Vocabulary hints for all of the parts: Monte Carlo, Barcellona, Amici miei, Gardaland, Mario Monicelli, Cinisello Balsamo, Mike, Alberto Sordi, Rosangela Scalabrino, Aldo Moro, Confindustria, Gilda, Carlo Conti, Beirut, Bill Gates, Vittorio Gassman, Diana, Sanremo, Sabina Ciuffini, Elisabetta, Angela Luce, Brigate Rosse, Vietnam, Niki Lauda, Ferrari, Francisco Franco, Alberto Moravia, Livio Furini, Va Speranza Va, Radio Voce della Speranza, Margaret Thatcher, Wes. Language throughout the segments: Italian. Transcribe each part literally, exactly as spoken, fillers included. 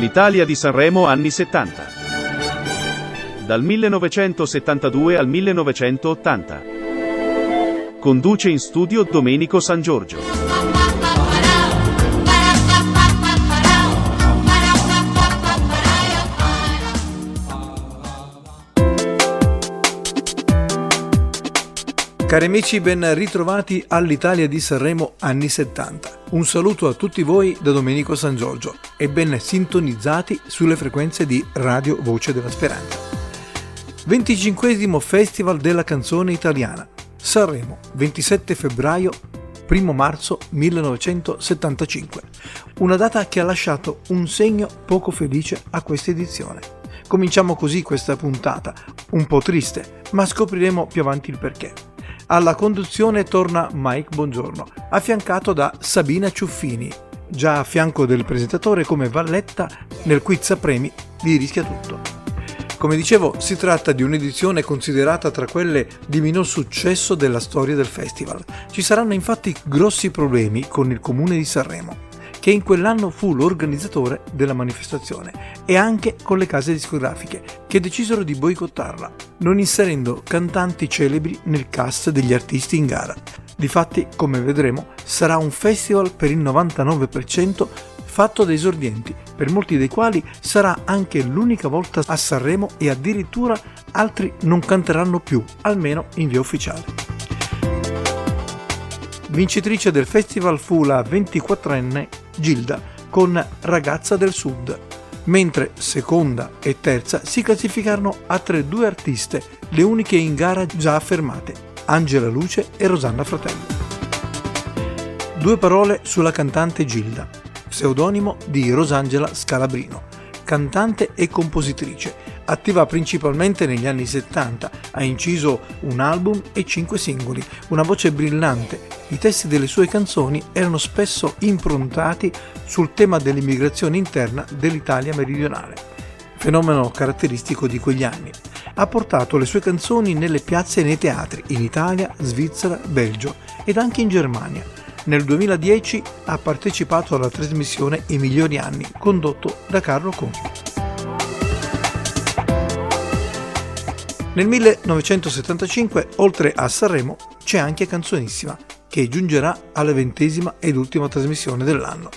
L'Italia di Sanremo anni settanta. Dal millenovecentosettantadue al millenovecentottanta. Conduce in studio Domenico San Giorgio. Cari amici, ben ritrovati all'Italia di Sanremo anni settanta. Un saluto a tutti voi da Domenico San Giorgio e ben sintonizzati sulle frequenze di Radio Voce della Speranza. venticinquesimo Festival della Canzone Italiana. Sanremo, ventisette febbraio, primo marzo millenovecentosettantacinque. Una data che ha lasciato un segno poco felice a questa edizione. Cominciamo così questa puntata, un po' triste, ma scopriremo più avanti il perché. Alla conduzione torna Mike Buongiorno, affiancato da Sabina Ciuffini, già a fianco del presentatore come valletta nel quiz a premi di Rischia Tutto. Come dicevo, si tratta di un'edizione considerata tra quelle di minor successo della storia del festival. Ci saranno infatti grossi problemi con il comune di Sanremo, che in quell'anno fu l'organizzatore della manifestazione, e anche con le case discografiche, che decisero di boicottarla, non inserendo cantanti celebri nel cast degli artisti in gara. Difatti, come vedremo, sarà un festival per il novantanove per cento fatto da esordienti, per molti dei quali sarà anche l'unica volta a Sanremo e addirittura altri non canteranno più, almeno in via ufficiale. Vincitrice del festival fu la ventiquattrenne Gilda con Ragazza del Sud, mentre seconda e terza si classificarono altre due artiste, le uniche in gara già affermate, Angela Luce e Rosanna Fratello. Due parole sulla cantante Gilda, pseudonimo di Rosangela Scalabrino, cantante e compositrice, attiva principalmente negli anni settanta, ha inciso un album e cinque singoli, una voce brillante. I testi delle sue canzoni erano spesso improntati sul tema dell'immigrazione interna dell'Italia meridionale, fenomeno caratteristico di quegli anni. Ha portato le sue canzoni nelle piazze e nei teatri in Italia, Svizzera, Belgio ed anche in Germania. Nel duemiladieci ha partecipato alla trasmissione I migliori anni, condotto da Carlo Conti. Nel millenovecentosettantacinque, oltre a Sanremo, c'è anche Canzonissima, che giungerà alla ventesima ed ultima trasmissione dell'anno.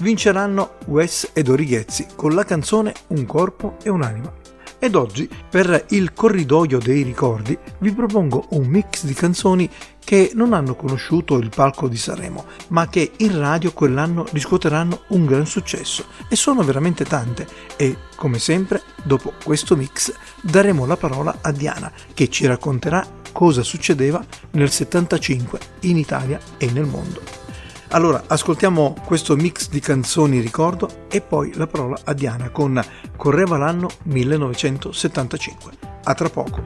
Vinceranno Wes e Dori Ghezzi con la canzone Un corpo e un'anima. Ed oggi, per il corridoio dei ricordi, vi propongo un mix di canzoni che non hanno conosciuto il palco di Sanremo, ma che in radio quell'anno riscuoteranno un gran successo, e sono veramente tante. E, come sempre, dopo questo mix daremo la parola a Diana, che ci racconterà cosa succedeva nel settantacinque in Italia e nel mondo. Allora, ascoltiamo questo mix di canzoni ricordo e poi la parola a Diana con Correva l'anno millenovecentosettantacinque. A tra poco.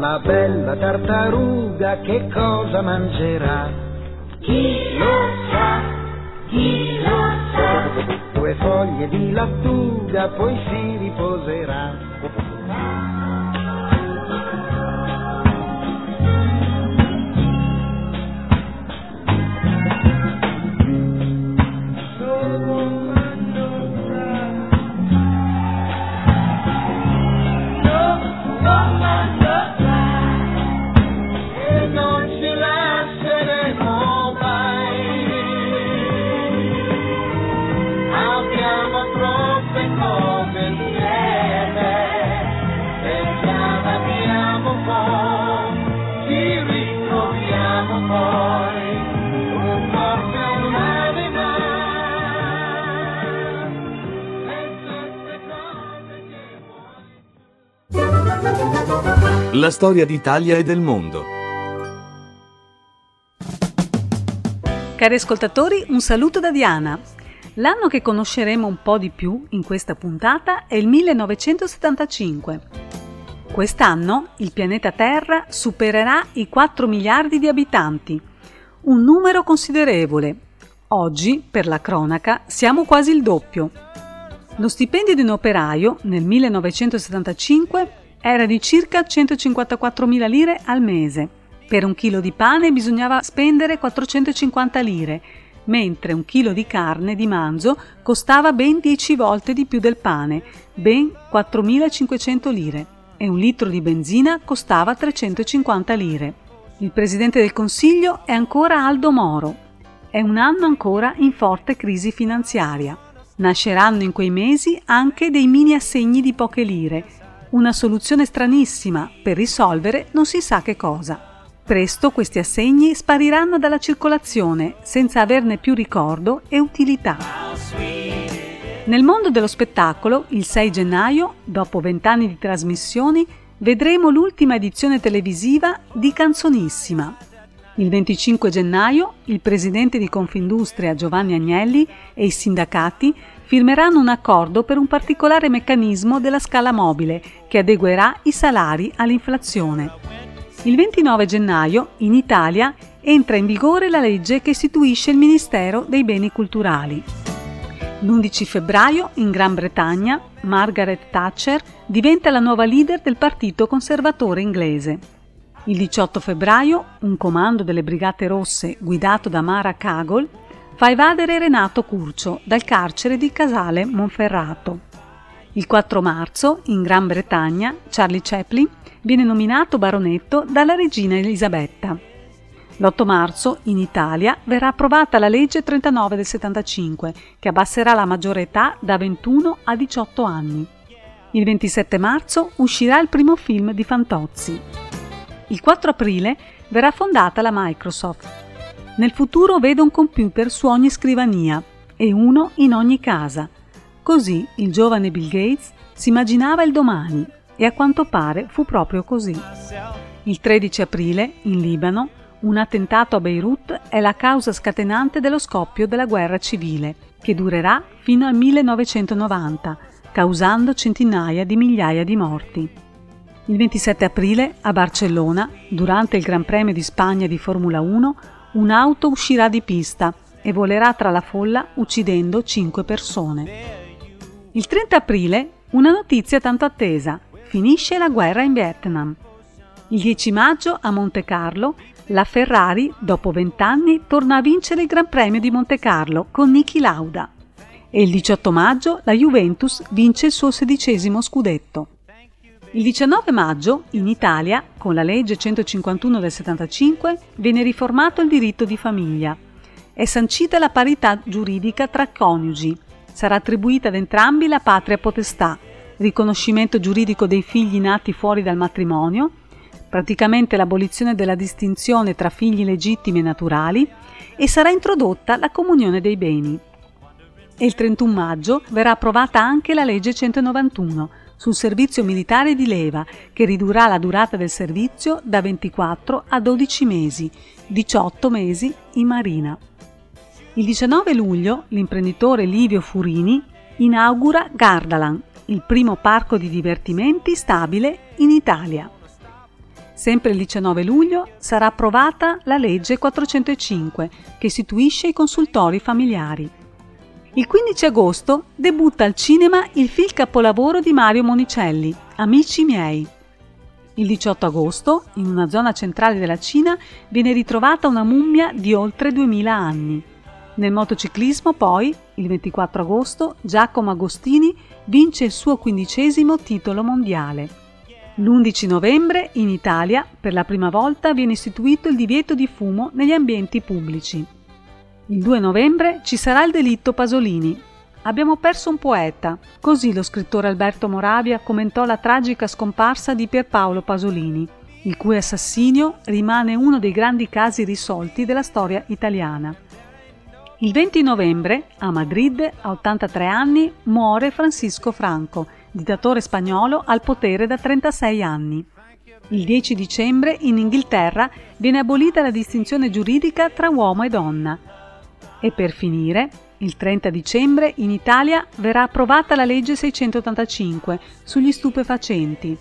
La bella tartaruga che cosa mangerà? Chi lo sa, chi lo sa. Due foglie di lattuga poi si riposerà. La storia d'Italia e del mondo. Cari ascoltatori, un saluto da Diana. L'anno che conosceremo un po' di più in questa puntata è il millenovecentosettantacinque. Quest'anno il pianeta Terra supererà i quattro miliardi di abitanti, un numero considerevole. Oggi, per la cronaca, siamo quasi il doppio. Lo stipendio di un operaio nel millenovecentosettantacinque era di circa centocinquantaquattromila lire al mese. Per un chilo di pane bisognava spendere quattrocentocinquanta lire, mentre un chilo di carne di manzo costava ben dieci volte di più del pane, ben quattromilacinquecento lire, e un litro di benzina costava trecentocinquanta lire. Il presidente del Consiglio è ancora Aldo Moro. È un anno ancora in forte crisi finanziaria. Nasceranno in quei mesi anche dei mini assegni di poche lire, una soluzione stranissima per risolvere non si sa che cosa. Presto questi assegni spariranno dalla circolazione senza averne più ricordo e utilità. Nel mondo dello spettacolo, il sei gennaio, dopo vent'anni di trasmissioni, vedremo l'ultima edizione televisiva di Canzonissima. Il venticinque gennaio, il presidente di Confindustria Giovanni Agnelli e i sindacati firmeranno un accordo per un particolare meccanismo della scala mobile che adeguerà i salari all'inflazione. Il ventinove gennaio in Italia entra in vigore la legge che istituisce il Ministero dei Beni Culturali. L'undici febbraio in Gran Bretagna Margaret Thatcher diventa la nuova leader del Partito Conservatore inglese. Il diciotto febbraio un comando delle Brigate Rosse guidato da Mara Cagol fa evadere Renato Curcio dal carcere di Casale Monferrato. Il quattro marzo in Gran Bretagna Charlie Chaplin viene nominato baronetto dalla regina Elisabetta. L'otto marzo in Italia verrà approvata la legge trentanove del settantacinque che abbasserà la maggiore età da ventuno a diciotto anni. Il ventisette marzo uscirà il primo film di Fantozzi. Il quattro aprile verrà fondata la Microsoft. Nel futuro vedo un computer su ogni scrivania e uno in ogni casa. Così il giovane Bill Gates si immaginava il domani. E a quanto pare fu proprio così. Il tredici aprile, in Libano, un attentato a Beirut è la causa scatenante dello scoppio della guerra civile, che durerà fino al millenovecentonovanta, causando centinaia di migliaia di morti. Il ventisette aprile, a Barcellona, durante il Gran Premio di Spagna di Formula uno, un'auto uscirà di pista e volerà tra la folla uccidendo cinque persone. Il trenta aprile, una notizia tanto attesa. Finisce la guerra in Vietnam. Il dieci maggio a Monte Carlo la Ferrari, dopo vent'anni, torna a vincere il Gran Premio di Monte Carlo con Niki Lauda. E il diciotto maggio la Juventus vince il suo sedicesimo scudetto. Il diciannove maggio in Italia, con la legge centocinquantuno del settantacinque, viene riformato il diritto di famiglia. È sancita la parità giuridica tra coniugi. Sarà attribuita ad entrambi la patria potestà. Riconoscimento giuridico dei figli nati fuori dal matrimonio, praticamente l'abolizione della distinzione tra figli legittimi e naturali, e sarà introdotta la comunione dei beni. E il trentuno maggio verrà approvata anche la legge centonovantuno sul servizio militare di leva, che ridurrà la durata del servizio da ventiquattro a dodici mesi, diciotto mesi in marina. Il diciannove luglio l'imprenditore Livio Furini inaugura Gardaland, il primo parco di divertimenti stabile in Italia. Sempre il diciannove luglio sarà approvata la legge quattrocentocinque che istituisce i consultori familiari. Il quindici agosto debutta al cinema il film capolavoro di Mario Monicelli, Amici miei. Il diciotto agosto, in una zona centrale della Cina, viene ritrovata una mummia di oltre duemila anni. Nel motociclismo poi, il ventiquattro agosto, Giacomo Agostini vince il suo quindicesimo titolo mondiale. L'undici novembre, in Italia, per la prima volta viene istituito il divieto di fumo negli ambienti pubblici. Il due novembre ci sarà il delitto Pasolini. Abbiamo perso un poeta, così lo scrittore Alberto Moravia commentò la tragica scomparsa di Pierpaolo Pasolini, il cui assassinio rimane uno dei grandi casi risolti della storia italiana. Il venti novembre, a Madrid, a ottantatré anni, muore Francisco Franco, dittatore spagnolo al potere da trentasei anni. Il dieci dicembre in Inghilterra viene abolita la distinzione giuridica tra uomo e donna. E per finire, il trenta dicembre in Italia verrà approvata la legge seicentottantacinque sugli stupefacenti.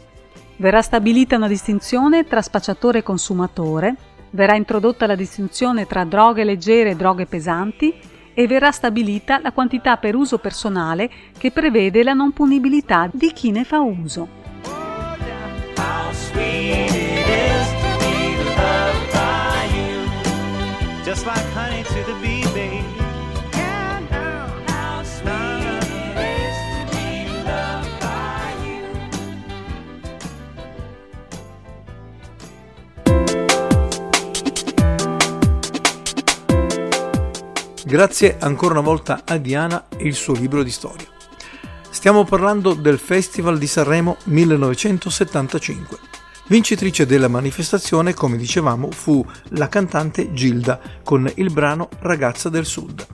Verrà stabilita una distinzione tra spacciatore e consumatore, verrà introdotta la distinzione tra droghe leggere e droghe pesanti e verrà stabilita la quantità per uso personale che prevede la non punibilità di chi ne fa uso. Grazie ancora una volta a Diana e il suo libro di storia. Stiamo parlando del Festival di Sanremo millenovecentosettantacinque. Vincitrice della manifestazione, come dicevamo, fu la cantante Gilda con il brano Ragazza del Sud.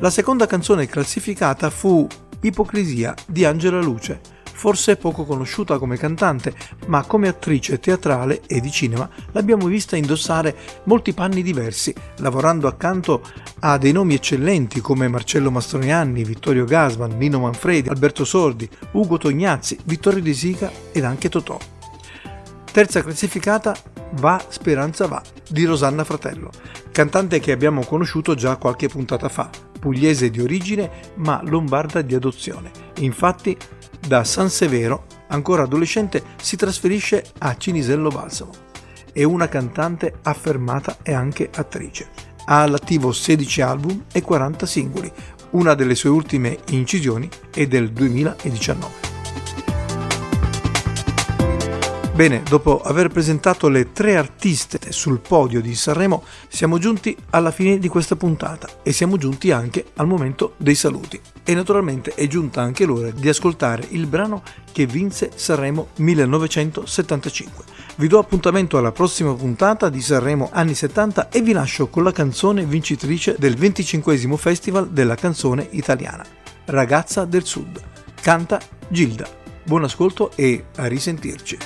La seconda canzone classificata fu Ipocrisia di Angela Luce, forse poco conosciuta come cantante, ma come attrice teatrale e di cinema l'abbiamo vista indossare molti panni diversi, lavorando accanto a dei nomi eccellenti come Marcello Mastroianni, Vittorio Gassman, Nino Manfredi, Alberto Sordi, Ugo Tognazzi, Vittorio De Sica ed anche Totò. Terza classificata, Va Speranza Va di Rosanna Fratello, cantante che abbiamo conosciuto già qualche puntata fa, pugliese di origine ma lombarda di adozione. Infatti da San Severo, ancora adolescente, si trasferisce a Cinisello Balsamo. È una cantante affermata e anche attrice. Ha all'attivo sedici album e quaranta singoli. Una delle sue ultime incisioni è del duemiladiciannove. Bene, dopo aver presentato le tre artiste sul podio di Sanremo, siamo giunti alla fine di questa puntata e siamo giunti anche al momento dei saluti. E naturalmente è giunta anche l'ora di ascoltare il brano che vinse Sanremo millenovecentosettantacinque. Vi do appuntamento alla prossima puntata di Sanremo anni settanta e vi lascio con la canzone vincitrice del venticinquesimo Festival della Canzone Italiana, Ragazza del Sud. Canta Gilda. Buon ascolto e a risentirci.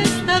Sta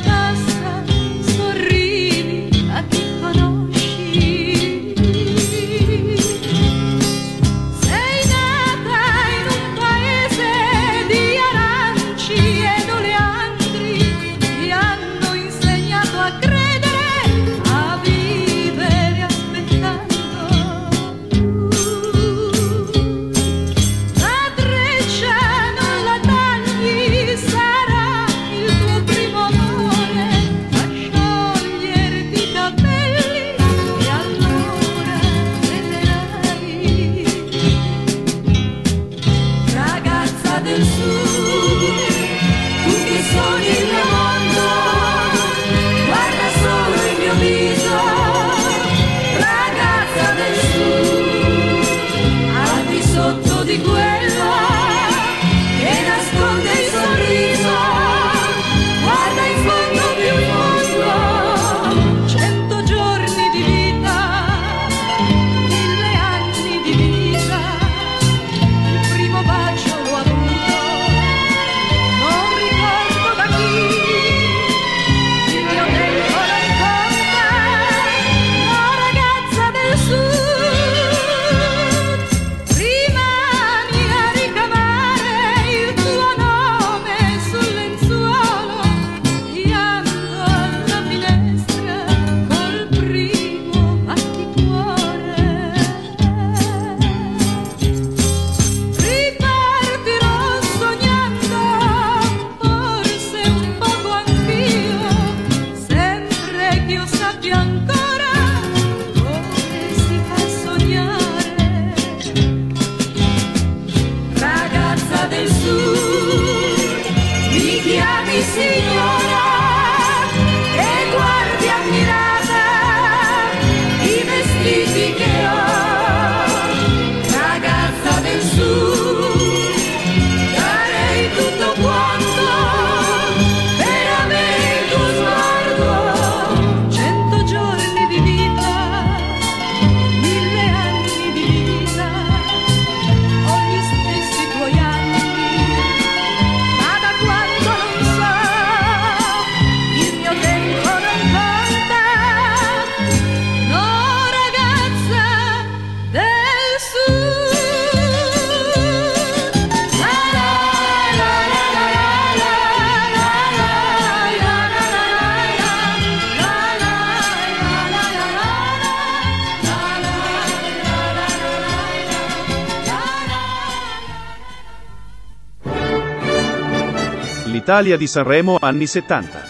l'Italia di Sanremo anni settanta.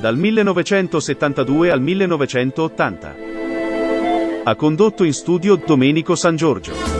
Dal millenovecentosettantadue al millenovecentottanta. Ha condotto in studio Domenico San Giorgio.